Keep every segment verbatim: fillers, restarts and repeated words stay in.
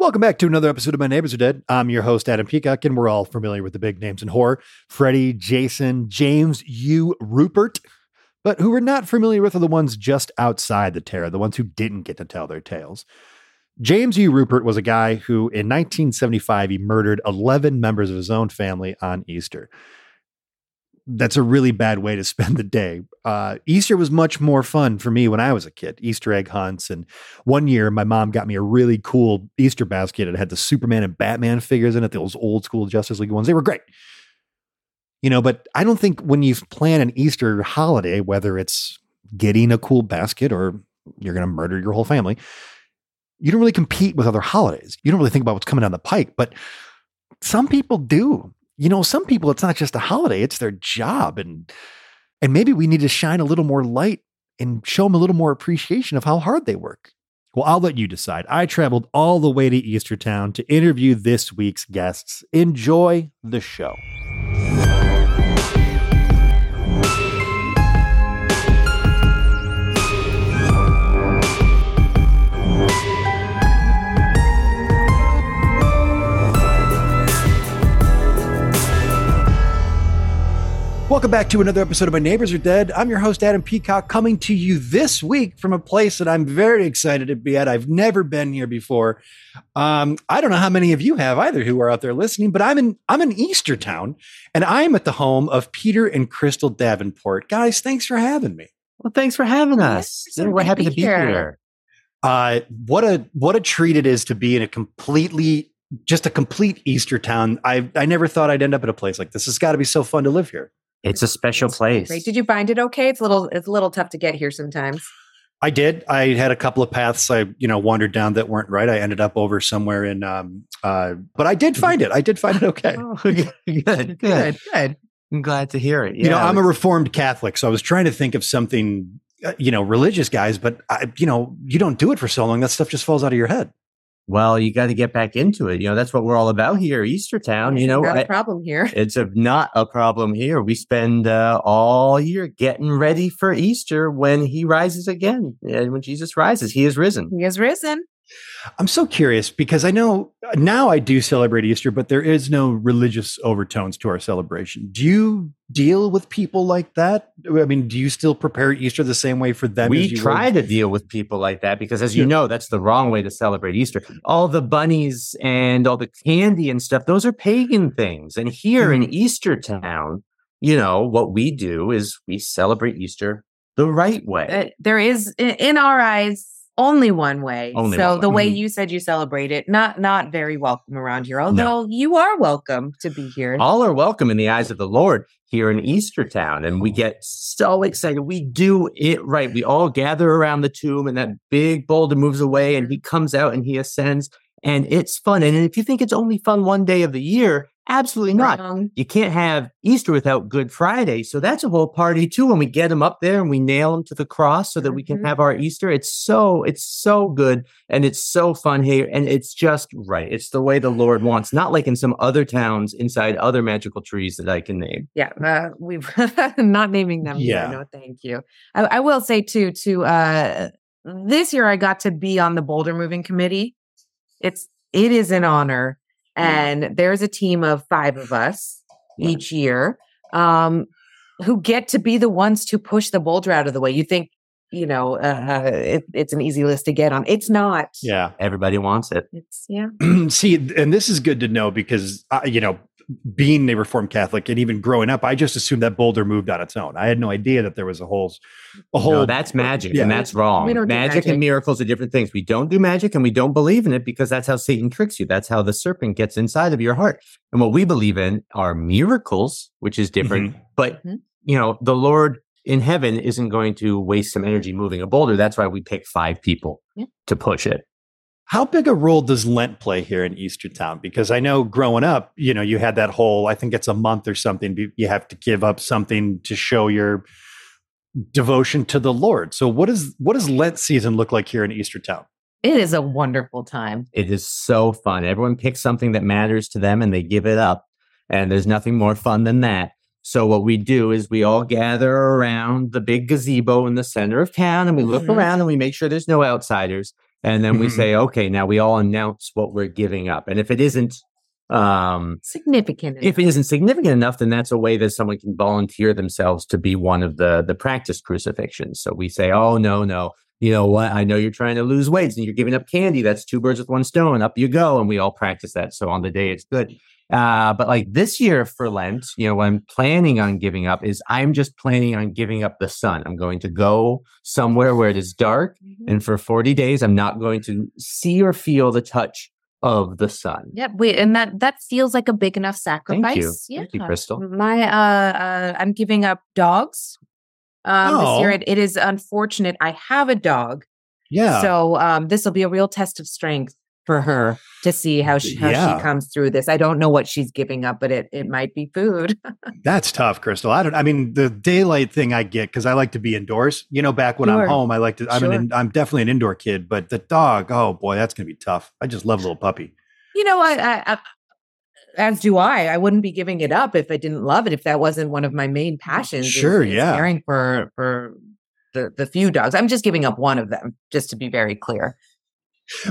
Welcome back to another episode of My Neighbors Are Dead. I'm your host, Adam Peacock, and we're all familiar with the big names in horror. Freddie, Jason, James, you, Ruppert. But who we're not familiar with are the ones just outside the terror, the ones who didn't get to tell their tales. James U. Ruppert was a guy who, in nineteen seventy-five, he murdered eleven members of his own family on Easter. That's a really bad way to spend the day. Uh, Easter was much more fun for me when I was a kid. Easter egg hunts. And one year, my mom got me a really cool Easter basket. It had the Superman and Batman figures in it, those old school Justice League ones. They were great. You know, but I don't think when you plan an Easter holiday, whether it's getting a cool basket or you're going to murder your whole family, you don't really compete with other holidays. You don't really think about what's coming down the pike, but some people do. You know, some people, it's not just a holiday, it's their job. And and maybe we need to shine a little more light and show them a little more appreciation of how hard they work. Well, I'll let you decide. I traveled all the way to Easter Town to interview this week's guests. Enjoy the show. Welcome back to another episode of My Neighbors Are Dead. I'm your host, Adam Peacock, coming to you this week from a place that I'm very excited to be at. I've never been here before. Um, I don't know how many of you have either who are out there listening, but I'm in I'm in Easter Town, and I'm at the home of Peter and Crystal Davenport. Guys, thanks for having me. Well, thanks for having us. Yes, We're happy to be here. here. Uh, what a what a treat it is to be in a completely, just a complete Easter Town. I I never thought I'd end up at a place like this. It's got to be so fun to live here. It's a special place. Great. Did you find it okay? It's a little, it's a little tough to get here sometimes. I did. I had a couple of paths I, you know, wandered down that weren't right. I ended up over somewhere in, um, uh, but I did find it. I did find it okay. Oh, good, good, good, good. I'm glad to hear it. Yeah, you know, I'm a Reformed Catholic, so I was trying to think of something, you know, religious guys, but I, you know, you don't do it for so long. That stuff just falls out of your head. Well, you got to get back into it. You know, that's what we're all about here, Easter Town. You know, it's not a problem here. It's a, not a problem here. We spend uh, all year getting ready for Easter when he rises again. And when Jesus rises, he is risen. He is risen. I'm so curious because I know now I do celebrate Easter, but there is no religious overtones to our celebration. Do you deal with people like that? I mean, do you still prepare Easter the same way for them? We as you try would? to deal with people like that because, as you yeah. know, that's the wrong way to celebrate Easter. All the bunnies and all the candy and stuff, those are pagan things. And here mm-hmm. in Easter Town, you know, what we do is we celebrate Easter the right way. Uh, there is, in our eyes, Only one way. Only so one the way. way you said you celebrate it, not not very welcome around here, although no. you are welcome to be here. All are welcome in the eyes of the Lord here in Easter Town. And we get so excited. We do it right. We all gather around the tomb and that big boulder moves away and he comes out and he ascends. And it's fun. And if you think it's only fun one day of the year, absolutely not. Wrong. You can't have Easter without Good Friday. So that's a whole party too. And we get them up there and we nail them to the cross so that mm-hmm. we can have our Easter. It's so, it's so good. And it's so fun here. And it's just right. It's the way the Lord wants, not like in some other towns inside other magical trees that I can name. Yeah. Uh, we've not naming them. Yeah. Here, no, thank you. I, I will say too, to uh, this year I got to be on the boulder moving committee. It's, it is an honor. And there's a team of five of us yeah. each year um, who get to be the ones to push the boulder out of the way. You think, you know, uh, it, it's an easy list to get on. It's not. Yeah. Everybody wants it. It's yeah. See, and this is good to know because, uh, you know, being a Reformed Catholic and even growing up, I just assumed that boulder moved on its own. I had no idea that there was a whole, a whole. No, that's magic yeah. and that's wrong. We don't magic, do magic and miracles are different things. We don't do magic and we don't believe in it because that's how Satan tricks you. That's how the serpent gets inside of your heart. And what we believe in are miracles, which is different. Mm-hmm. But, mm-hmm. you know, the Lord in heaven isn't going to waste some energy moving a boulder. That's why we pick five people yeah. to push it. How big a role does Lent play here in Easter Town? Because I know growing up, you know, you had that whole, I think it's a month or something, you have to give up something to show your devotion to the Lord. So what is what does Lent season look like here in Easter Town? It is a wonderful time. It is so fun. Everyone picks something that matters to them and they give it up. And there's nothing more fun than that. So what we do is we all gather around the big gazebo in the center of town and we look mm-hmm. around and we make sure there's no outsiders. And then we say, okay, now we all announce what we're giving up. And if it isn't um, significant, if enough. it isn't significant enough, then that's a way that someone can volunteer themselves to be one of the the practice crucifixions. So we say, oh, no, no. You know what? I know you're trying to lose weight and you're giving up candy. That's two birds with one stone. Up you go. And we all practice that. So on the day, it's good. Uh, but like this year for Lent, you know, what I'm planning on giving up is I'm just planning on giving up the sun. I'm going to go somewhere where it is dark. And for forty days, I'm not going to see or feel the touch of the sun. Yep. Wait, and that, that feels like a big enough sacrifice. Thank you. Yeah. Thank you, Crystal. My, uh, uh, I'm giving up dogs. Um, oh. This year, it, it is unfortunate. I have a dog. Yeah. So um, this will be a real test of strength for her to see how she how yeah. she comes through this. I don't know what she's giving up, but it, it might be food. That's tough, Crystal. I don't. I mean, the daylight thing I get because I like to be indoors. You know, back when sure. I'm home, I like to. I'm sure. an. I'm definitely an indoor kid, but the dog. Oh boy, that's gonna be tough. I just love little puppy. You know, I. I, I As do I. I wouldn't be giving it up if I didn't love it. If that wasn't one of my main passions, sure, is, is yeah, caring for for the the few dogs. I'm just giving up one of them, just to be very clear.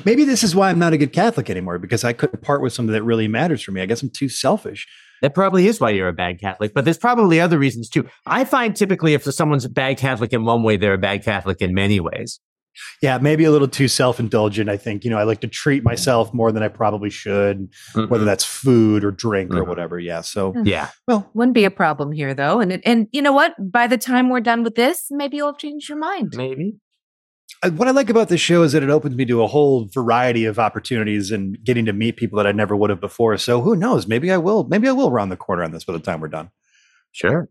Maybe this is why I'm not a good Catholic anymore, because I couldn't part with something that really matters for me. I guess I'm too selfish. That probably is why you're a bad Catholic, but there's probably other reasons too. I find typically if someone's a bad Catholic in one way, they're a bad Catholic in many ways. Yeah, maybe a little too self-indulgent, I think. You know, I like to treat myself more than I probably should, mm-hmm. whether that's food or drink mm-hmm. or whatever. Yeah, so yeah. Well, wouldn't be a problem here, though. And and you know what? By the time we're done with this, maybe you'll have changed your mind. Maybe. What I like about this show is that it opens me to a whole variety of opportunities and getting to meet people that I never would have before. So who knows? Maybe I will. Maybe I will round the corner on this by the time we're done. Sure.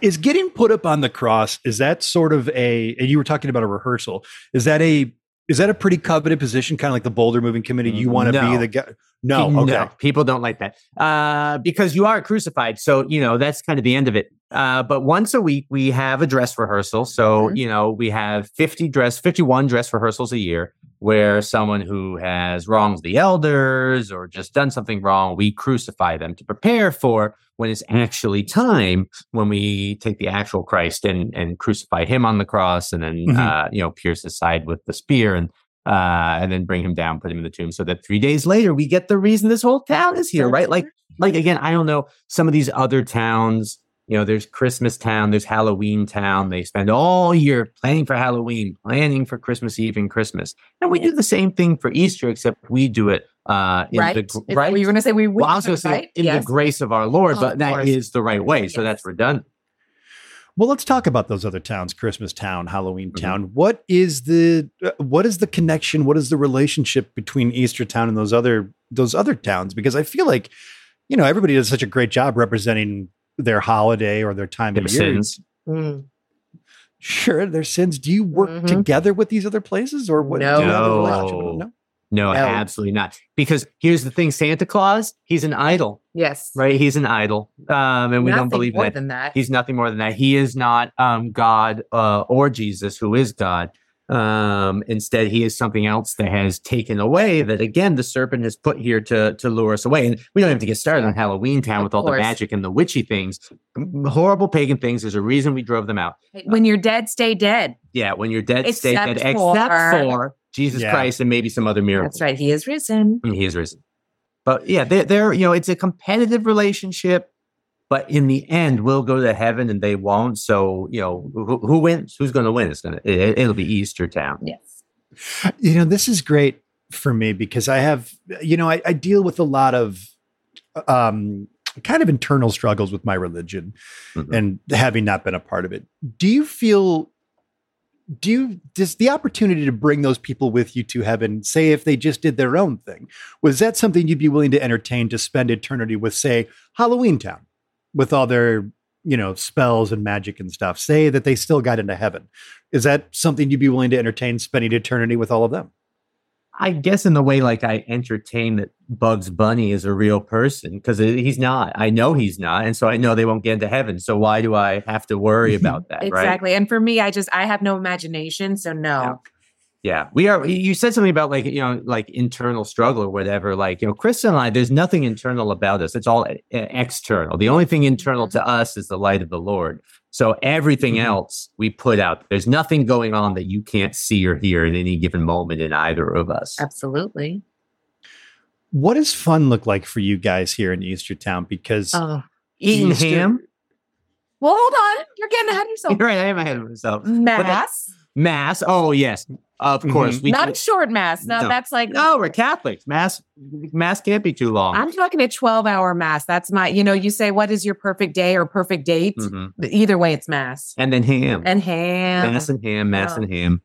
Is getting put up on the cross, is that sort of a, and you were talking about a rehearsal, is that a, is that a pretty coveted position, kind of like the Boulder Moving Committee? You want to no. be the guy? No, okay. No, people don't like that uh, because you are crucified. So, you know, that's kind of the end of it. Uh, but once a week, we have a dress rehearsal. So, mm-hmm. you know, we have fifty dress, fifty-one dress rehearsals a year where someone who has wronged the elders or just done something wrong, we crucify them to prepare for when it's actually time, when we take the actual Christ and, and crucify him on the cross and then, mm-hmm. uh, you know, pierce his side with the spear and uh, and then bring him down, put him in the tomb so that three days later we get the reason this whole town is here, right? Like, like again, I don't know, some of these other towns, you know, there's Christmas Town, there's Halloween Town. They spend all year planning for Halloween, planning for Christmas Eve and Christmas. And we do the same thing for Easter, except we do it uh, in right. the is, right. Were you going to say we? Would well, I was going to say in yes. the grace of our Lord, oh, but that course. Is the right way, yes. so that's redundant. Well, let's talk about those other towns: Christmas Town, Halloween mm-hmm. Town. What is the uh, what is the connection? What is the relationship between Easter Town and those other those other towns? Because I feel like, you know, everybody does such a great job representing their holiday or their time their of year. Sins. Mm. Sure, their sins. Do you work mm-hmm. together with these other places or what? No, no. no, no, absolutely not. Because here's the thing: Santa Claus, he's an idol. Yes, right. He's an idol, um, and we nothing don't believe more that. Than that. He's nothing more than that. He is not um, God uh, or Jesus, who is God. Um, instead, he is something else that has taken away that, again, the serpent has put here to, to lure us away. And we don't have to get started on Halloween Town of with all course. The magic and the witchy things, horrible pagan things. There's a reason we drove them out. When you're dead, stay dead. Yeah. When you're dead, except stay dead, for, except for Jesus yeah. Christ and maybe some other miracle. That's right. He is risen. He is risen. But yeah, they're, they're, you know, it's a competitive relationship, but in the end, we'll go to heaven and they won't. So, you know, who, who wins? Who's going to win? It's going to, it, it'll be Easter Town. Yes. You know, this is great for me because I have, you know, I, I deal with a lot of um, kind of internal struggles with my religion mm-hmm. and having not been a part of it. Do you feel, do you, does the opportunity to bring those people with you to heaven, say if they just did their own thing, was that something you'd be willing to entertain to spend eternity with, say, Halloween Town? With all their, you know, spells and magic and stuff, say that they still got into heaven. Is that something you'd be willing to entertain spending eternity with all of them? I guess in the way like I entertain that Bugs Bunny is a real person because he's not. I know he's not. And so I know they won't get into heaven. So why do I have to worry about that? Exactly. Right? And for me, I just, I have no imagination. So no. Yeah. Yeah, we are. You said something about like, you know, like internal struggle or whatever, like, you know, Krista and I, there's nothing internal about us. It's all external. The only thing internal to us is the light of the Lord. So everything mm-hmm. else we put out, there's nothing going on that you can't see or hear at any given moment in either of us. Absolutely. What does fun look like for you guys here in Easter Town? Because oh, eating Easter- ham. Well, hold on. You're getting ahead of yourself. You're right. I am ahead of myself. Mass. Mass. Oh, yes. Of course. Mm-hmm. We not a short mass. No, no, that's like... No, we're Catholics. Mass mass can't be too long. I'm talking a twelve-hour mass. That's my... You know, you say, what is your perfect day or perfect date? Mm-hmm. Either way, it's mass. And then ham. And ham. Mass and ham, mass oh. and ham.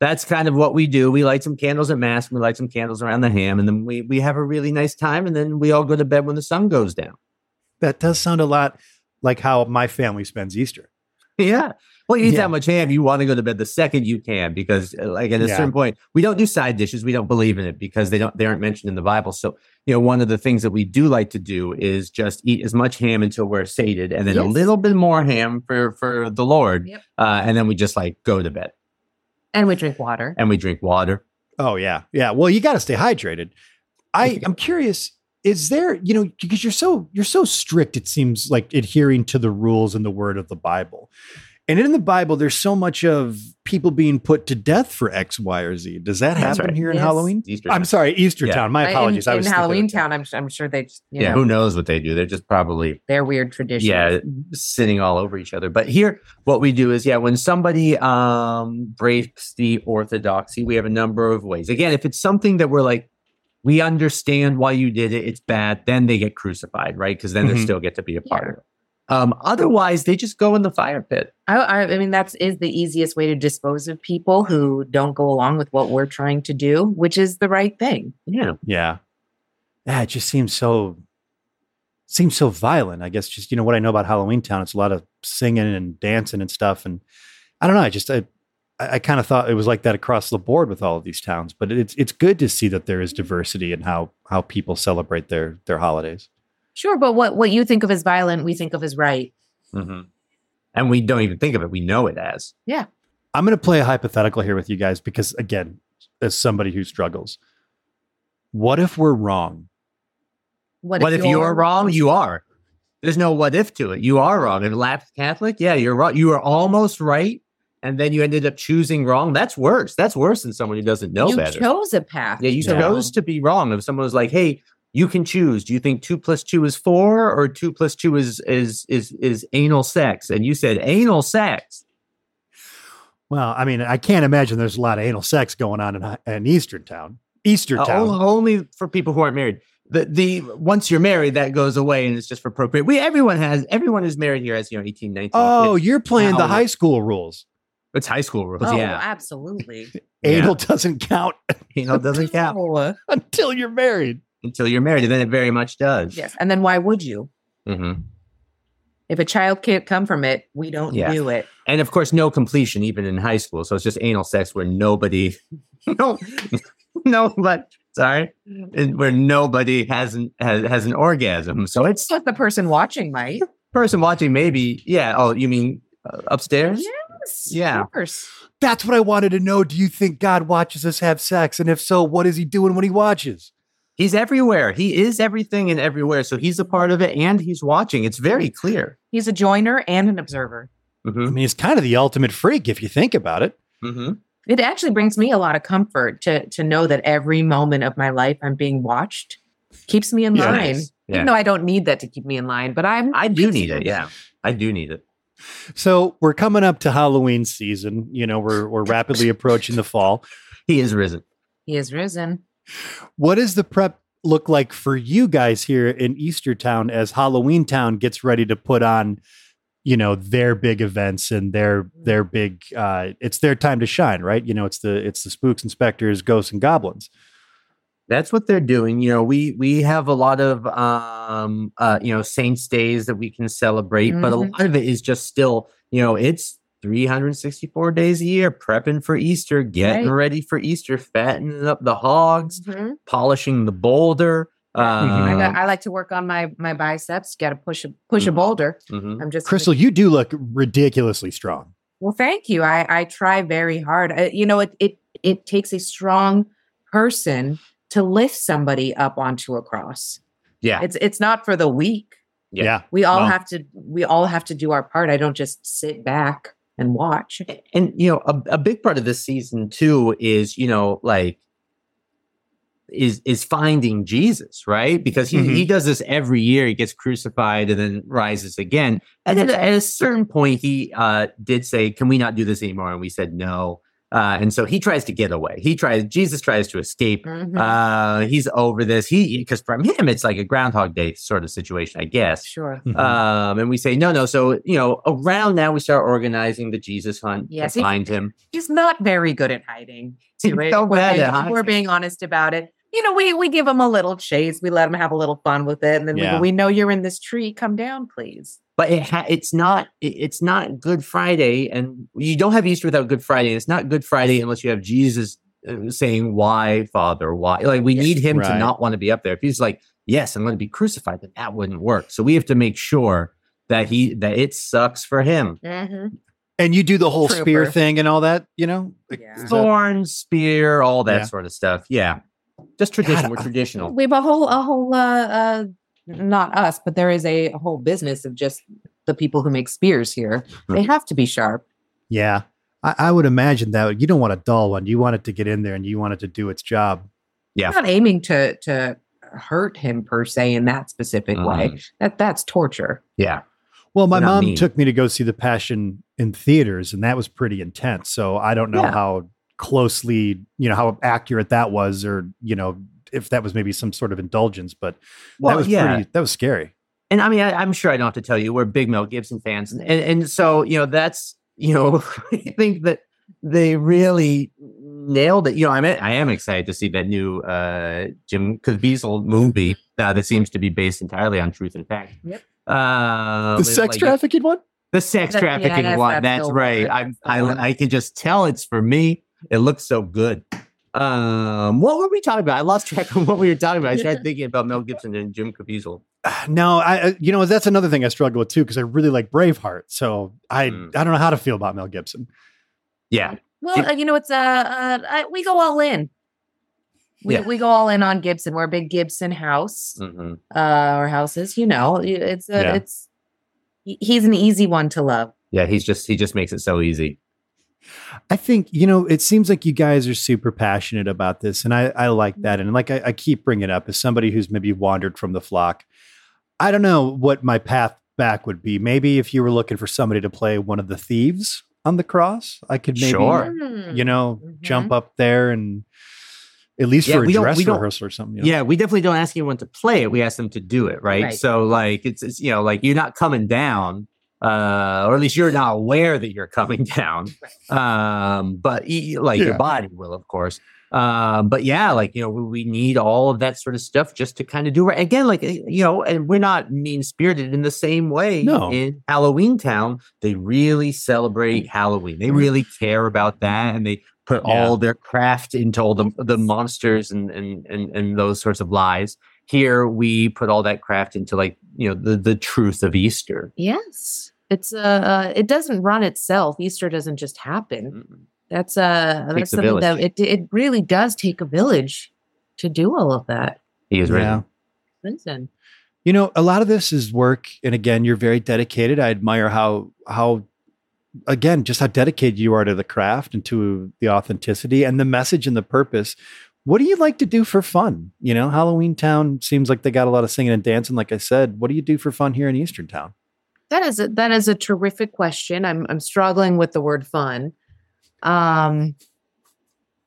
That's kind of what we do. We light some candles at mass, and we light some candles around the ham, and then we, we have a really nice time, and then we all go to bed when the sun goes down. That does sound a lot like how my family spends Easter. Yeah. Well, you eat yeah. that much ham, you want to go to bed the second you can, because like at a yeah. certain point, we don't do side dishes. We don't believe in it because they don't they aren't mentioned in the Bible. So, you know, one of the things that we do like to do is just eat as much ham until we're sated, and then yes. a little bit more ham for, for the Lord. Yep. Uh, and then we just like go to bed. And we drink water. And we drink water. Oh, yeah. Yeah. Well, you got to stay hydrated. I, I'm curious. Is there, you know, because you're so you're so strict, it seems like, adhering to the rules and the word of the Bible. And in the Bible, there's so much of people being put to death for X, Y, or Z. Does that That's happen right. here yes. in Halloween? Easter I'm sorry, Easter yeah. Town. My apologies. In, in I was Halloween Town, I'm, I'm sure they, you yeah, know, who knows what they do? They're just probably their weird traditions. Yeah, sitting all over each other. But here, what we do is, yeah, when somebody um, breaks the orthodoxy, we have a number of ways. Again, if it's something that we're like, we understand why you did it, it's bad, then they get crucified, right? Because then mm-hmm. they still get to be a part yeah. of it. Um, otherwise, they just go in the fire pit. I, I mean, that's is the easiest way to dispose of people who don't go along with what we're trying to do, which is the right thing. Yeah. Yeah. Yeah, it just seems so, seems so violent. I guess just, you know, what I know about Halloween Town, it's a lot of singing and dancing and stuff. And I don't know, I just, I, I kind of thought it was like that across the board with all of these towns, but it's it's good to see that there is diversity in how how people celebrate their their holidays. Sure, but what, what you think of as violent, we think of as right. Mm-hmm. And we don't even think of it. We know it as. Yeah. I'm going to play a hypothetical here with you guys because, again, as somebody who struggles, what if we're wrong? What if, what if you're, you're wrong? You are. There's no what if to it. You are wrong. And lapsed Catholic, yeah, you're wrong. You were almost right. And then you ended up choosing wrong. That's worse. That's worse than someone who doesn't know you better. You chose a path. Yeah, you yeah. chose to be wrong. If someone was like, hey, you can choose. Do you think two plus two is four or two plus two is is is is anal sex? And you said anal sex. Well, I mean, I can't imagine there's a lot of anal sex going on in, in Easter Town. Easter Town. Uh, only for people who aren't married. The the once you're married, that goes away and it's just for procreate. We everyone has everyone who's married here has, you know, eighteen, nineteen. Oh, kids. You're playing wow. the high school rules. It's high school rules. Oh, yeah. Absolutely. Anal yeah. doesn't count. Anal doesn't count until you're married. Until you're married, and then it very much does. Yes. And then why would you? Mm-hmm. If a child can't come from it, we don't yeah. do it. And of course, no completion, even in high school. So it's just anal sex where nobody, no, no, but sorry, where nobody hasn't has, has an orgasm. So it's what the person watching might. Person watching, maybe. Yeah. Oh, you mean uh, upstairs? Yeah. Yeah, of course. That's what I wanted to know. Do you think God watches us have sex? And if so, what is he doing when he watches? He's everywhere. He is everything and everywhere. So he's a part of it and he's watching. It's very clear. He's a joiner and an observer. Mm-hmm. I mean, he's kind of the ultimate freak if you think about it. Mm-hmm. It actually brings me a lot of comfort to to know that every moment of my life I'm being watched. Keeps me in yeah, line. Nice. Yeah. Even though I don't need that to keep me in line, but I'm I do need it. Yeah, I do need it. So we're coming up to Halloween season. You know, we're we're rapidly approaching the fall. He is risen. He is risen. What does the prep look like for you guys here in Easter Town as Halloween Town gets ready to put on, you know, their big events and their their big? Uh, it's their time to shine, right? You know, it's the it's the spooks and specters, ghosts and goblins. That's what they're doing. You know, we we have a lot of, um, uh, you know, Saints Days that we can celebrate, mm-hmm. but a lot of it is just still, you know, it's three hundred sixty-four days a year prepping for Easter, getting right. ready for Easter, fattening up the hogs, mm-hmm. polishing the boulder. Um, I, got, I like to work on my my biceps. Got to push a, push mm-hmm. a boulder. Mm-hmm. I'm just Crystal, you do look ridiculously strong. Well, thank you. I, I try very hard. I, you know, it it it takes a strong person to lift somebody up onto a cross. Yeah. It's it's not for the weak. Yeah. yeah. We all well, have to, we all have to do our part. I don't just sit back and watch. And, you know, a, a big part of this season too is, you know, like, is is finding Jesus, right? Because he, mm-hmm. he does this every year. He gets crucified and then rises again. And then at a certain point, he uh, did say, can we not do this anymore? And we said no. Uh, and so he tries to get away. He tries, Jesus tries to escape. Mm-hmm. Uh, he's over this. He, because from him, it's like a Groundhog Day sort of situation, I guess. Sure. Mm-hmm. Um, and we say, no, no. So, you know, around now we start organizing the Jesus hunt yes, to he, find him. He's not very good at hiding. Too, right? so bad at hiding. We're being honest about it. You know, we we give him a little chase. We let him have a little fun with it. And then yeah. we, we know you're in this tree. Come down, please. But it ha- it's not it, it's not Good Friday. And you don't have Easter without Good Friday. And it's not Good Friday unless you have Jesus saying, why, Father, why? Like, we yes, need him right. to not want to be up there. If he's like, yes, I'm going to be crucified, then that wouldn't work. So we have to make sure that he that it sucks for him. Mm-hmm. And you do the whole Trooper. spear thing and all that, you know? Like, yeah. Thorn, that- spear, all that yeah. sort of stuff. Yeah. Just tradition. God, we're traditional. We have a whole, a whole, uh, uh, not us, but there is a, a whole business of just the people who make spears here. They have to be sharp. Yeah. I, I would imagine that you don't want a dull one. You want it to get in there and you want it to do its job. Yeah. I'm not aiming to, to hurt him per se in that specific um, way. That that's torture. Yeah. Well, my mom mean. took me to go see The Passion in theaters, and that was pretty intense. So I don't know yeah. how closely, you know, how accurate that was, or, you know, if that was maybe some sort of indulgence, but well, that was yeah. pretty, that was scary. And I mean, I, I'm sure I don't have to tell you, we're big Mel Gibson fans. And, and, and so, you know, that's, you know, I think that they really nailed it. You know, I mean, I am excited to see that new uh, Jim Caviezel movie uh, that seems to be based entirely on truth and fact. Yep. Uh, the sex like, trafficking one? The sex that, trafficking yeah, one. That's, that's right. I, I I can just tell it's for me. It looks so good. Um, what were we talking about? I lost track of what we were talking about. I started thinking about Mel Gibson and Jim Caviezel. No, I, you know, that's another thing I struggle with too, because I really like Braveheart. So I, mm. I don't know how to feel about Mel Gibson. Yeah. Well, it, you know, it's uh, uh I, we go all in. We yeah. we go all in on Gibson. We're a big Gibson house, mm-hmm. uh, or houses. You know, it's a, yeah. it's he's an easy one to love. Yeah, he's just he just makes it so easy. I think, you know, it seems like you guys are super passionate about this, and I, I like that. And like I, I keep bringing it up as somebody who's maybe wandered from the flock. I don't know what my path back would be. Maybe if you were looking for somebody to play one of the thieves on the cross, I could maybe, sure. you know, mm-hmm. jump up there and at least yeah, for a dress rehearsal or something. You know? Yeah, we definitely don't ask anyone to play it. We ask them to do it, right? right. So like, it's, it's, you know, like you're not coming down. Uh, or at least you're not aware that you're coming down. Um, but like yeah. your body will, of course. Uh, but yeah, like, you know, we, we need all of that sort of stuff just to kind of do right. Again, like, you know, and we're not mean spirited in the same way. No. In Halloween Town, they really celebrate Halloween. They really care about that. And they put yeah. all their craft into all the, the monsters and, and, and, and those sorts of lies. Here we put all that craft into, like, you know, the, the truth of Easter. Yes. It's uh, uh it doesn't run itself. Easter doesn't just happen. That's uh that's something that it it really does take a village to do all of that. He is right. Vincent. You know, a lot of this is work, and again, you're very dedicated. I admire how how again, just how dedicated you are to the craft and to the authenticity and the message and the purpose. What do you like to do for fun? You know, Halloween Town seems like they got a lot of singing and dancing. Like I said, what do you do for fun here in Eastern Town? That is a, that is a terrific question. I'm I'm struggling with the word fun. Um,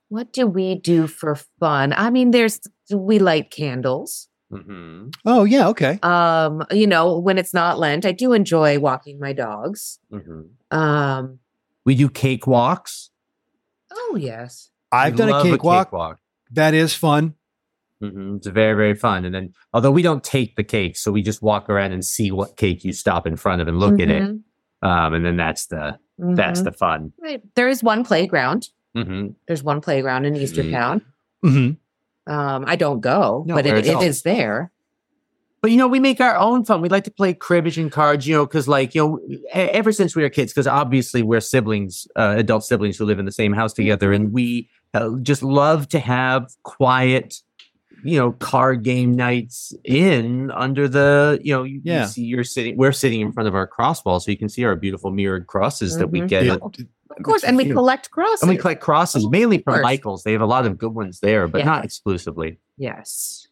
what do we do for fun? I mean, there's we light candles. Mm-hmm. Oh yeah, okay. Um, you know, when it's not Lent, I do enjoy walking my dogs. Mm-hmm. Um, we do cake walks. Oh yes, I've I done a cake walk. walk. That is fun. Mm-hmm. It's very, very fun. And then, although we don't take the cake, so we just walk around and see what cake you stop in front of and look mm-hmm. at it. Um, and then that's the mm-hmm. that's the fun. Right. There is one playground. Mm-hmm. There's one playground in Easter mm-hmm. Town. Mm-hmm. Um, I don't go, no, but it, it is there. But, you know, we make our own fun. We like to play cribbage and cards, you know, because like, you know, ever since we were kids, because obviously we're siblings, uh, adult siblings who live in the same house together. And we uh, just love to have quiet you know, card game nights in under the, you know, you, yeah. you see you're sitting, we're sitting in front of our crossball, so you can see our beautiful mirrored crosses mm-hmm. that we get. Yeah. Of course. And we collect crosses. And we collect crosses, mainly from Michael's. They have a lot of good ones there, but yeah. not exclusively. Yes.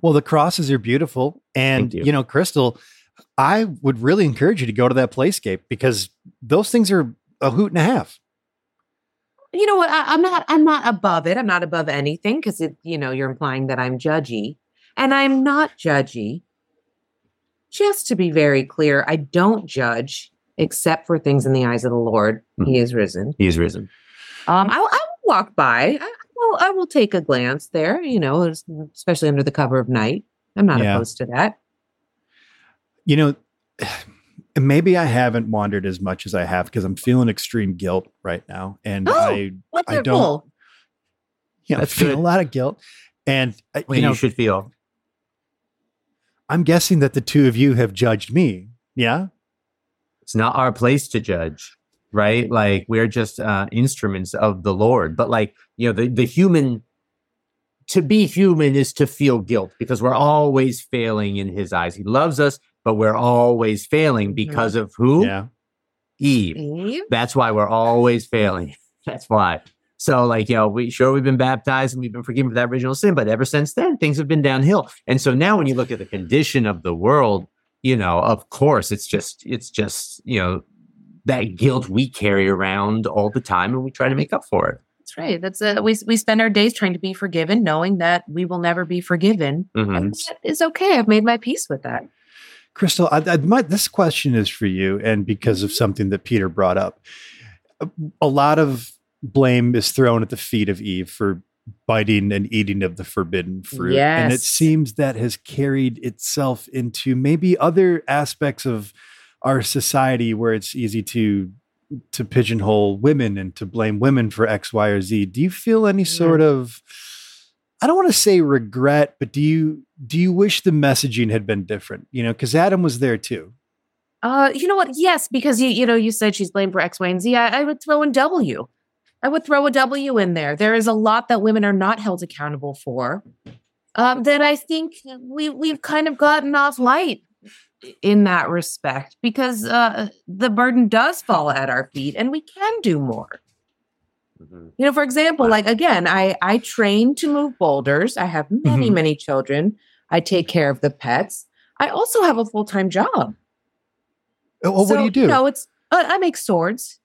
Well, the crosses are beautiful. And, you. you know, Crystal, I would really encourage you to go to that Playscape because those things are a hoot and a half. You know what? I, I'm not, I'm not above it. I'm not above anything because, you know, you're implying that I'm judgy, and I'm not judgy. Just to be very clear, I don't judge except for things in the eyes of the Lord. Mm. He is risen. He is risen. Um, I, I will walk by. I will, I will take a glance there, you know, especially under the cover of night. I'm not yeah. opposed to that. You know, maybe I haven't wandered as much as I have because I'm feeling extreme guilt right now. And oh, I, wonderful. I don't, you know, I feel good. A lot of guilt. And I, well, you, know, you should feel. I'm guessing that the two of you have judged me. Yeah. It's not our place to judge, right? Like we're just uh, instruments of the Lord. But like, you know, the, the human, to be human is to feel guilt because we're always failing in his eyes. He loves us. But we're always failing because of who? Yeah. Eve. Eve. That's why we're always failing. That's why. So like, you know, we sure we've been baptized and we've been forgiven for that original sin. But ever since then, things have been downhill. And so now when you look at the condition of the world, you know, of course, it's just it's just, you know, that guilt we carry around all the time and we try to make up for it. That's right. That's a, we we spend our days trying to be forgiven, knowing that we will never be forgiven. Mm-hmm. And that is okay. I've made my peace with that. Crystal, I, I, my, this question is for you, and because of something that Peter brought up. A, a lot of blame is thrown at the feet of Eve for biting and eating of the forbidden fruit. Yes. And it seems that has carried itself into maybe other aspects of our society where it's easy to to pigeonhole women and to blame women for X, Y, or Z. Do you feel any sort yeah. of... I don't want to say regret, but do you do you wish the messaging had been different? You know, because Adam was there too. Uh, you know what? Yes, because you you know you said she's blamed for X, Y, and Z. I, I would throw in W. I would throw a W in there. There is a lot that women are not held accountable for. Um, that I think we we've kind of gotten off light in that respect because uh, the burden does fall at our feet, and we can do more. You know, for example, like, again, I, I train to move boulders. I have many, mm-hmm. many children. I take care of the pets. I also have a full-time job. Oh, well, so, what do you do? You know, it's, uh, I make swords.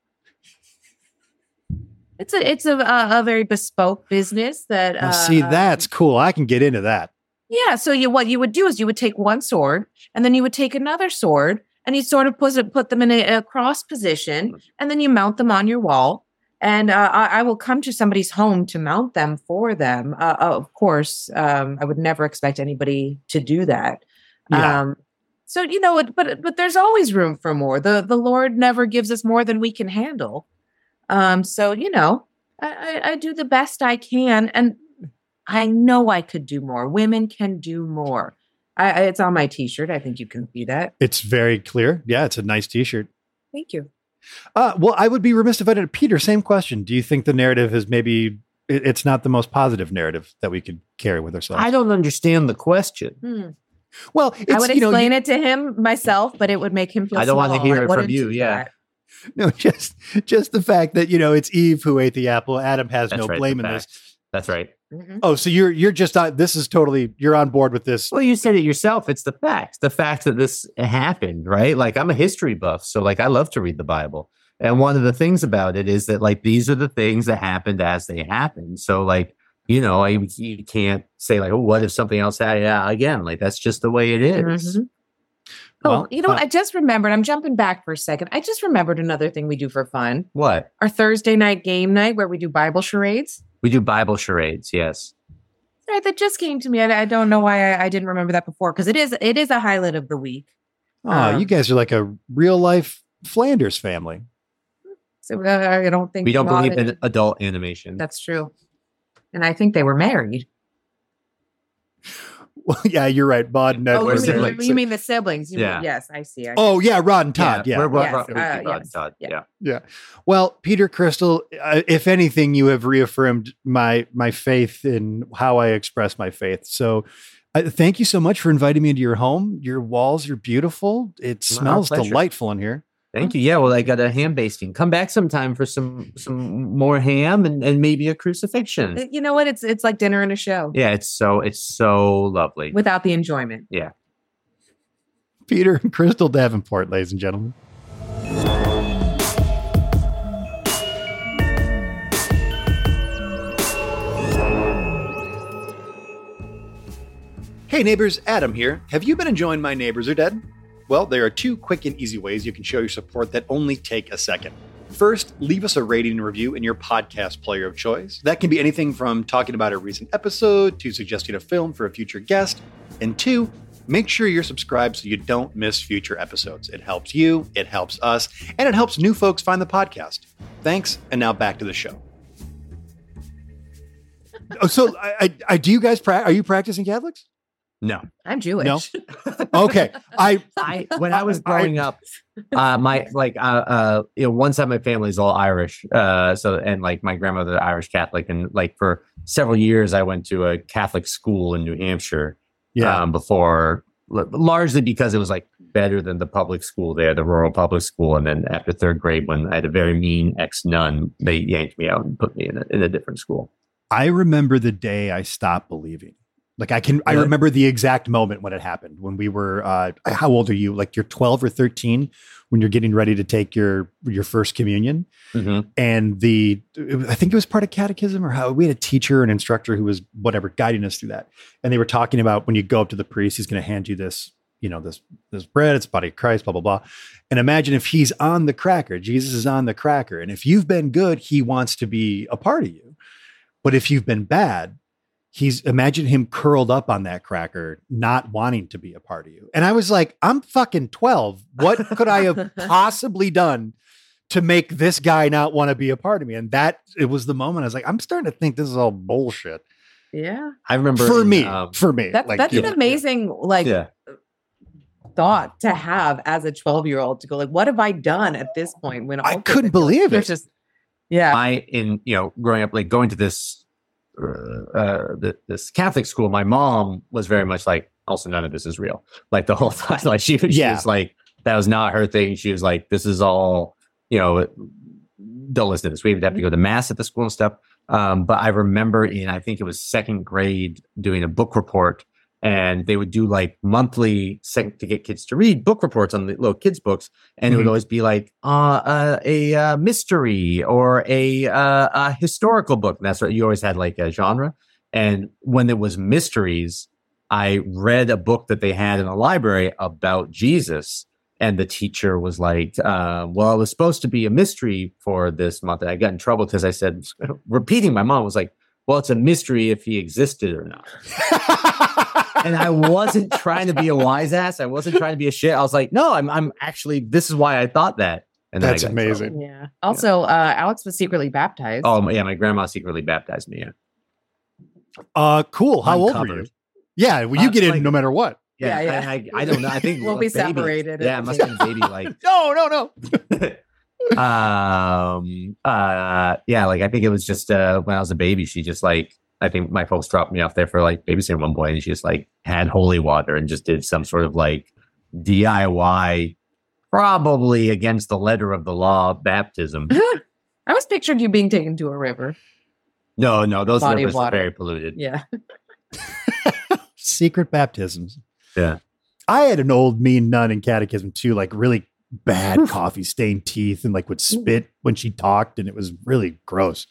It's a it's a, a, a very bespoke business that... Uh, well, see, that's cool. I can get into that. Yeah. So you what you would do is you would take one sword and then you would take another sword and you sort of put, it, put them in a, a cross position and then you mount them on your wall. And uh, I, I will come to somebody's home to mount them for them. Uh, oh, of course, um, I would never expect anybody to do that. Yeah. Um, so, you know, but but there's always room for more. The the Lord never gives us more than we can handle. Um, so, you know, I, I, I do the best I can. And I know I could do more. Women can do more. I, I, it's on my T-shirt. I think you can see that. It's very clear. Yeah, it's a nice T-shirt. Thank you. Uh, well, I would be remiss if I didn't. Peter, same question. Do you think the narrative is maybe, it, it's not the most positive narrative that we could carry with ourselves? I don't understand the question. Hmm. Well, it's, I would explain you know, it to him myself, but it would make him feel I don't small. Want to hear it from you, yeah. That. No, just just the fact that, you know, it's Eve who ate the apple. Adam has That's no right, blame in fact. This. That's right. Mm-hmm. Oh, so you're you're just on, this is totally you're on board with this. Well, you said it yourself. It's the fact, the fact that this happened, right? Like I'm a history buff, so like I love to read the Bible, and one of the things about it is that like these are the things that happened as they happened. So like you know, I you can't say like, oh, what if something else happened? Yeah, again, like that's just the way it is. Mm-hmm. Oh, well, you know uh, what? I just remembered. I'm jumping back for a second. I just remembered another thing we do for fun. What? Our Thursday night game night where we do Bible charades. We do Bible charades, yes. Right, that just came to me. I, I don't know why I, I didn't remember that before because it is it is a highlight of the week. Oh, um, you guys are like a real life Flanders family. So uh, I don't think we don't believe in adult animation. That's true, and I think they were married. Well, yeah, you're right. Maud and Ed. Oh, you mean, you mean the siblings? You yeah. Mean, yes, I see. I oh, yeah, Rod and Todd. Yeah, yeah. We're, we're, yes. Rod, uh, yes. Rod and Todd. Yeah. yeah, yeah. Well, Peter, Crystal, uh, if anything, you have reaffirmed my my faith in how I express my faith. So, uh, thank you so much for inviting me into your home. Your walls are beautiful. It smells delightful in here. Thank you. Yeah, well, I got a ham basting. Come back sometime for some some more ham and, and maybe a crucifixion. You know what? It's it's like dinner and a show. Yeah, it's so it's so lovely. Without the enjoyment. Yeah. Peter and Crystal Davenport, ladies and gentlemen. Hey neighbors, Adam here. Have you been enjoying My Neighbors Are Dead? Well, there are two quick and easy ways you can show your support that only take a second. First, leave us a rating and review in your podcast player of choice. That can be anything from talking about a recent episode to suggesting a film for a future guest. And two, make sure you're subscribed so you don't miss future episodes. It helps you, it helps us, and it helps new folks find the podcast. Thanks, and now back to the show. Oh, so I, I, I, do you guys, pra- are you practicing Catholics? No, I'm Jewish. No, okay. I, I when I was growing I, up, uh, my like uh, uh, you know, one side of my family is all Irish. Uh, so and like my grandmother's Irish Catholic, and like for several years, I went to a Catholic school in New Hampshire. Yeah, um, before largely because it was like better than the public school there, the rural public school. And then after third grade, when I had a very mean ex nun, they yanked me out and put me in a, in a different school. I remember the day I stopped believing. Like I can, I remember the exact moment when it happened, when we were, uh, how old are you? Like you're twelve or thirteen when you're getting ready to take your, your first communion. Mm-hmm. And the, I think it was part of catechism or how we had a teacher, an instructor who was whatever, guiding us through that. And they were talking about when you go up to the priest, he's going to hand you this, you know, this, this bread, it's body of Christ, blah, blah, blah. And imagine if he's on the cracker, Jesus is on the cracker. And if you've been good, he wants to be a part of you. But if you've been bad, He's imagine him curled up on that cracker, not wanting to be a part of you. And I was like, I'm fucking twelve. What could I have possibly done to make this guy not want to be a part of me? And that it was the moment I was like, I'm starting to think this is all bullshit. Yeah. I remember for me, um, for me, that, like, that's an know, amazing, yeah. like yeah. thought to have as a twelve year old to go like, what have I done at this point? When I couldn't believe it. Just, yeah. I, in, you know, growing up, like going to this, Uh, the, this Catholic school, my mom was very much like, also none of this is real. Like the whole time, like she, she yeah. was like, that was not her thing. She was like, this is all, you know, don't listen to this. We would have to go to mass at the school and stuff. Um, but I remember in, I think it was second grade doing a book report, and they would do like monthly sec- to get kids to read book reports on the little kids books. And mm-hmm. it would always be like uh, uh, a uh, mystery or a, uh, a historical book. And that's what you always had, like a genre. And when it was mysteries, I read a book that they had in a library about Jesus. And the teacher was like, uh, well, it was supposed to be a mystery for this month. And I got in trouble because I said, repeating my mom was like, well, it's a mystery if he existed or not. And I wasn't trying to be a wise ass. I wasn't trying to be a shit. I was like, no, I'm I'm actually, this is why I thought that. And that's amazing. Told. Yeah. Also, yeah. Uh, Alex was secretly baptized. Oh, yeah. My grandma secretly baptized me. Yeah. Uh, cool. How Uncovered. old were you? Yeah. Well, you uh, get in like, no matter what. Yeah. yeah, yeah. I, I, I don't know. I think we'll be baby, separated. Yeah. It must have been baby like. No, no, no. um uh yeah like I think it was just uh when I was a baby, she just like I think my folks dropped me off there for like babysitting one boy, and she just like had holy water and just did some sort of like D I Y, probably against the letter of the law, baptism. I was pictured you being taken to a river. No no those Body rivers are very polluted. Yeah. Secret baptisms. Yeah, I had an old mean nun in catechism too, like really bad coffee stained teeth, and like would spit when she talked, and it was really gross.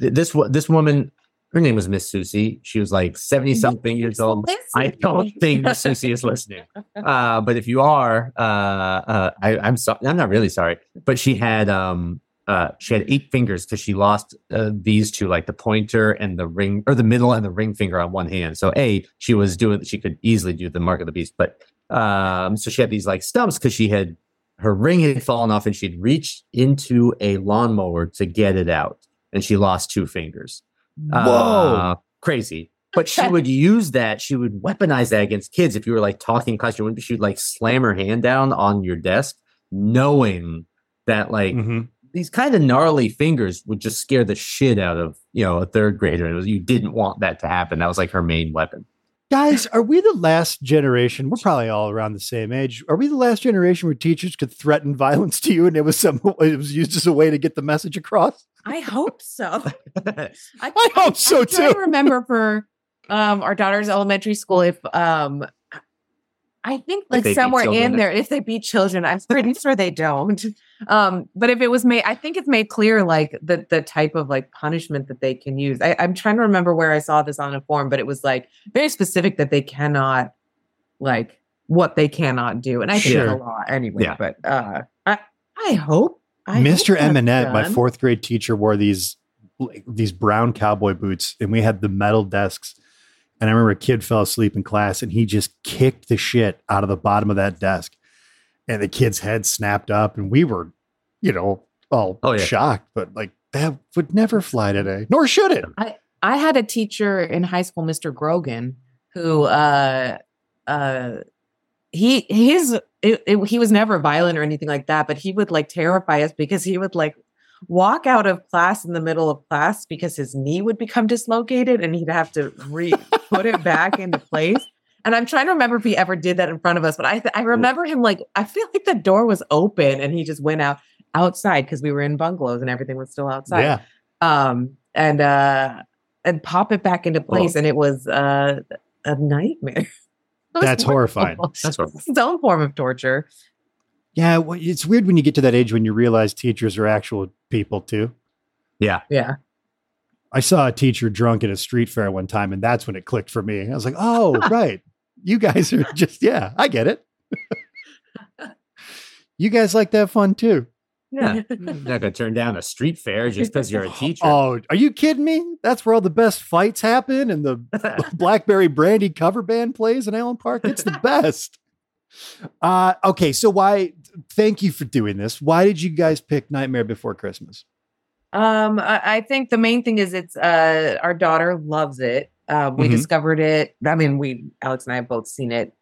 This this woman, her name was Miss Susie. She was like seventy something years old. I don't think Miss Susie is listening. Uh, but if you are, uh, uh, I, I'm sorry. I'm not really sorry. But she had um, uh, she had eight fingers because she lost uh, these two, like the pointer and the ring, or the middle and the ring finger on one hand. So a she was doing she could easily do the mark of the beast, but um, so she had these like stumps because she had. Her ring had fallen off, and she'd reached into a lawnmower to get it out, and she lost two fingers. Whoa, uh, crazy! But she would use that. She would weaponize that against kids. If you were like talking in class, you wouldn't, she would like slam her hand down on your desk, knowing that like mm-hmm. these kind of gnarly fingers would just scare the shit out of, you know, a third grader. It was, you didn't want that to happen. That was like her main weapon. Guys, are we the last generation? We're probably all around the same age. Are we the last generation where teachers could threaten violence to you and it was some it was used as a way to get the message across? I hope so. I, I hope so I, I too. I remember for um, our daughter's elementary school, if um, I think like somewhere in there, if they beat children, I'm pretty sure they don't. Um, but if it was made, I think it's made clear like the the type of like punishment that they can use. I, I'm trying to remember where I saw this on a form, but it was like very specific that they cannot, like what they cannot do. And I think sure. the law anyway. Yeah. But uh, I I hope I Mister Eminette, my fourth grade teacher, wore these these brown cowboy boots, and we had the metal desks. And I remember a kid fell asleep in class, and he just kicked the shit out of the bottom of that desk. And the kid's head snapped up, and we were, you know, all oh, yeah. shocked. But like that would never fly today, nor should it. I, I had a teacher in high school, Mister Grogan, who uh, uh, he his it, it, he was never violent or anything like that, but he would like terrify us because he would like walk out of class in the middle of class because his knee would become dislocated, and he'd have to re put it back into place. And I'm trying to remember if he ever did that in front of us, but I th- I remember him like, I feel like the door was open and he just went out outside because we were in bungalows and everything was still outside. Yeah. Um, and, uh, and pop it back into place. Oh. And it was uh, a nightmare. That's horrifying. That's horrifying. It's its own form of torture. Yeah. Well, it's weird when you get to that age when you realize teachers are actual people too. Yeah. Yeah. I saw a teacher drunk at a street fair one time, and that's when it clicked for me. I was like, oh, right. You guys are just, yeah, I get it. You guys like to have fun too. Yeah. You're not going to turn down a street fair just because you're a teacher. Oh, are you kidding me? That's where all the best fights happen and the Blackberry Brandy cover band plays in Allen Park. It's the best. Uh, okay. So why, thank you for doing this. Why did you guys pick Nightmare Before Christmas? Um, I, I think the main thing is it's, uh, our daughter loves it. Uh, we mm-hmm. discovered it. I mean, we, Alex and I have both seen it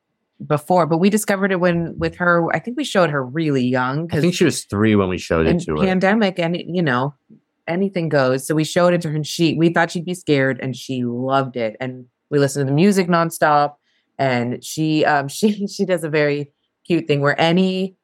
before, but we discovered it when with her, I think we showed her really young. I think she was three when we showed it to her. Pandemic and, you know, anything goes. So we showed it to her and she, we thought she'd be scared and she loved it. And we listened to the music nonstop. And she, um, she, she does a very cute thing where any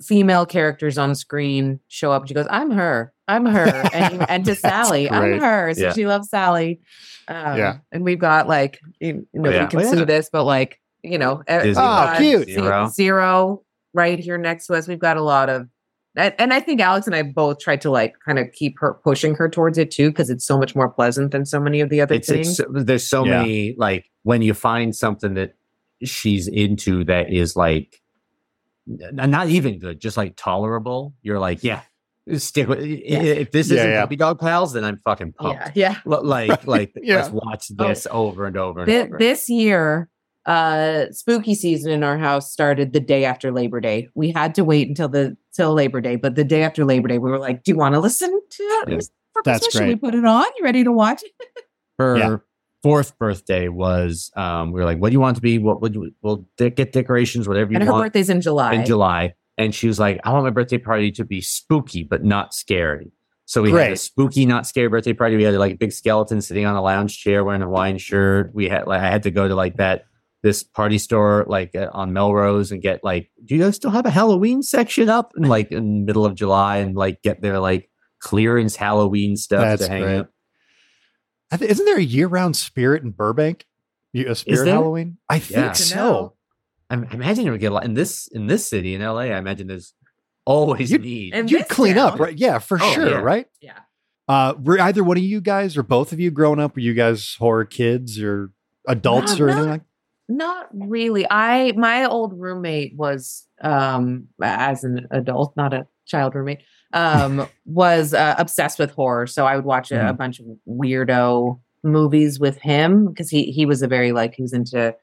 female characters on screen show up. She goes, I'm her. I'm her. And, and to Sally, great. I'm her. So yeah. She loves Sally. Um, yeah. And we've got like, you know, oh, yeah. we can oh, yeah. see this, but like, you know, oh, uh, cute. Zero. Zero right here next to us. We've got a lot of, and, and I think Alex and I both tried to like kind of keep her pushing her towards it too, because it's so much more pleasant than so many of the other it's, things. It's, there's so yeah. many, like when you find something that she's into that is like, not even good, just like tolerable. You're like, yeah. Stick with yeah. if this yeah, isn't yeah. Puppy Dog Pals, then I'm fucking pumped. Yeah, yeah. L- like, right. like yeah. let's watch this oh. over and over and Th- over. This year, uh, spooky season in our house started the day after Labor Day. We had to wait until the till Labor Day, but the day after Labor Day, we were like, "Do you want to listen to it? Yeah. For That's Christmas? Great. Should we put it on? You ready to watch it?" Her yeah. fourth birthday was. Um, we were like, "What do you want to be? What would you, we'll de- get decorations, whatever you and want." And her birthday's in July. In July. And she was like, I want my birthday party to be spooky, but not scary. So we Great. had a spooky, not scary birthday party. We had like a big skeleton sitting on a lounge chair wearing a Hawaiian shirt. We had like, I had to go to like that, this party store, like uh, on Melrose and get like, do you guys still have a Halloween section up? And like in the middle of July and like get their like clearance Halloween stuff That's to hang great. Up. I th- isn't there a year round spirit in Burbank? A spirit Halloween? I think yeah. so. I imagine it would get a lot in this in this city in L A. I imagine there's always you'd, need. And you'd clean town. Up, right? Yeah, for oh, sure, yeah. right? Yeah. Uh, were either one of you guys or both of you growing up? Were you guys horror kids or adults no, or not, anything? Like? Not really. I my old roommate was um, as an adult, not a child roommate, um, was uh, obsessed with horror. So I would watch mm-hmm. a, a bunch of weirdo movies with him because he he was a very like he was into.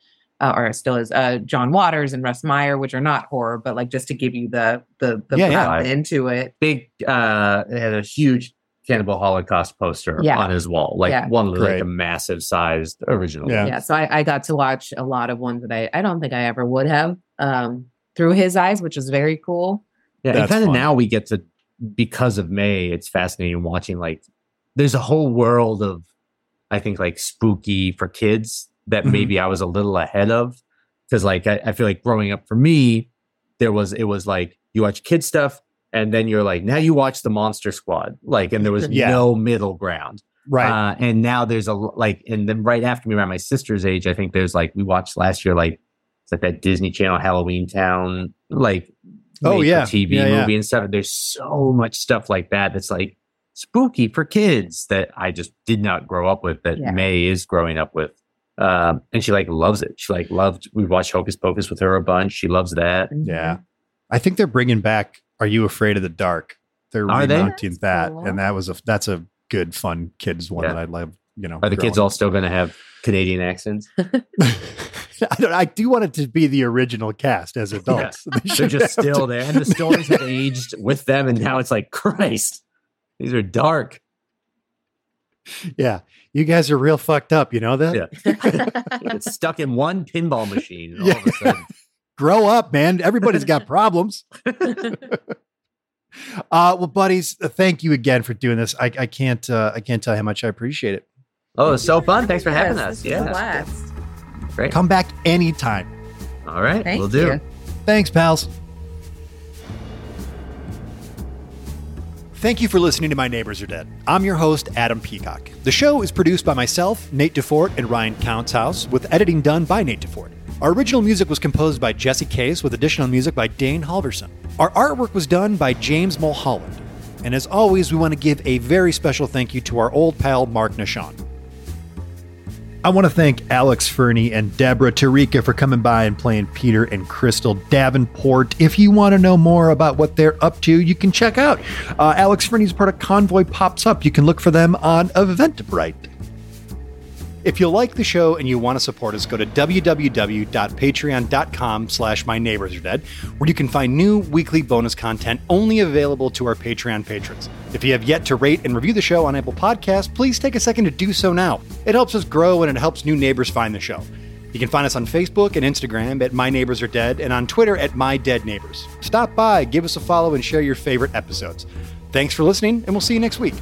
Uh, or still is uh, John Waters and Russ Meyer, which are not horror, but like just to give you the the the yeah, yeah. into it. Big uh, it had a huge Cannibal Holocaust poster yeah. on his wall, like yeah. one like Great. a massive sized original. Yeah. yeah so I, I got to watch a lot of ones that I, I don't think I ever would have um, through his eyes, which is very cool. Yeah. That's and kind of now we get to, because of May, it's fascinating watching, like, there's a whole world of, I think, like, spooky for kids that mm-hmm. maybe I was a little ahead of. Because, like, I, I feel like growing up for me, there was, it was like, you watch kid stuff, and then you're like, now you watch The Monster Squad. Like, and there was yeah. no middle ground. Right. Uh, and now there's a, like, and then right after me, around my sister's age, I think there's, like, we watched last year, like, it's like that Disney Channel Halloween Town, like, oh yeah, T V yeah, movie yeah. and stuff. There's so much stuff like that that's, like, spooky for kids that I just did not grow up with, that yeah. May is growing up with. Um, and she, like, loves it. She, like, loved, we watched Hocus Pocus with her a bunch. She loves that. Yeah. I think they're bringing back Are You Afraid of the Dark? They're remounting that. Cool. And that was a, that's a good, fun kids one yeah. that I love, you know. Are the kids all up. still going to have Canadian accents? I don't, I do want it to be the original cast as adults. Yeah. They They're just still to... there. And the stories have aged with them. And now it's like, Christ, these are dark. Yeah. You guys are real fucked up. You know that? Yeah. It's stuck in one pinball machine. And all yeah. of a sudden. Grow up, man. Everybody's got problems. uh, well, buddies, thank you again for doing this. I, I can't uh, I can't tell you how much I appreciate it. Oh, it was so fun. Thanks for having yes, us. Yeah. Blast. Great. Come back anytime. All right. Thank we'll do. You. Thanks, pals. Thank you for listening to My Neighbors Are Dead. I'm your host, Adam Peacock. The show is produced by myself, Nate DeFort, and Ryan Counts House, with editing done by Nate DeFort. Our original music was composed by Jesse Case, with additional music by Dane Halverson. Our artwork was done by James Mulholland. And as always, we want to give a very special thank you to our old pal, Mark Nishon. I want to thank Alex Fernie and Deborah Tarika for coming by and playing Peter and Crystal Davenport. If you want to know more about what they're up to, you can check out. Uh, Alex Fernie's part of Convoy Pops Up. You can look for them on Eventbrite. If you like the show and you want to support us, go to www.patreon.com slash My Neighbors Are Dead, where you can find new weekly bonus content only available to our Patreon patrons. If you have yet to rate and review the show on Apple Podcasts, please take a second to do so now. It helps us grow and it helps new neighbors find the show. You can find us on Facebook and Instagram at My Neighbors Are Dead and on Twitter at My Dead Neighbors. Stop by, give us a follow, and share your favorite episodes. Thanks for listening, and we'll see you next week.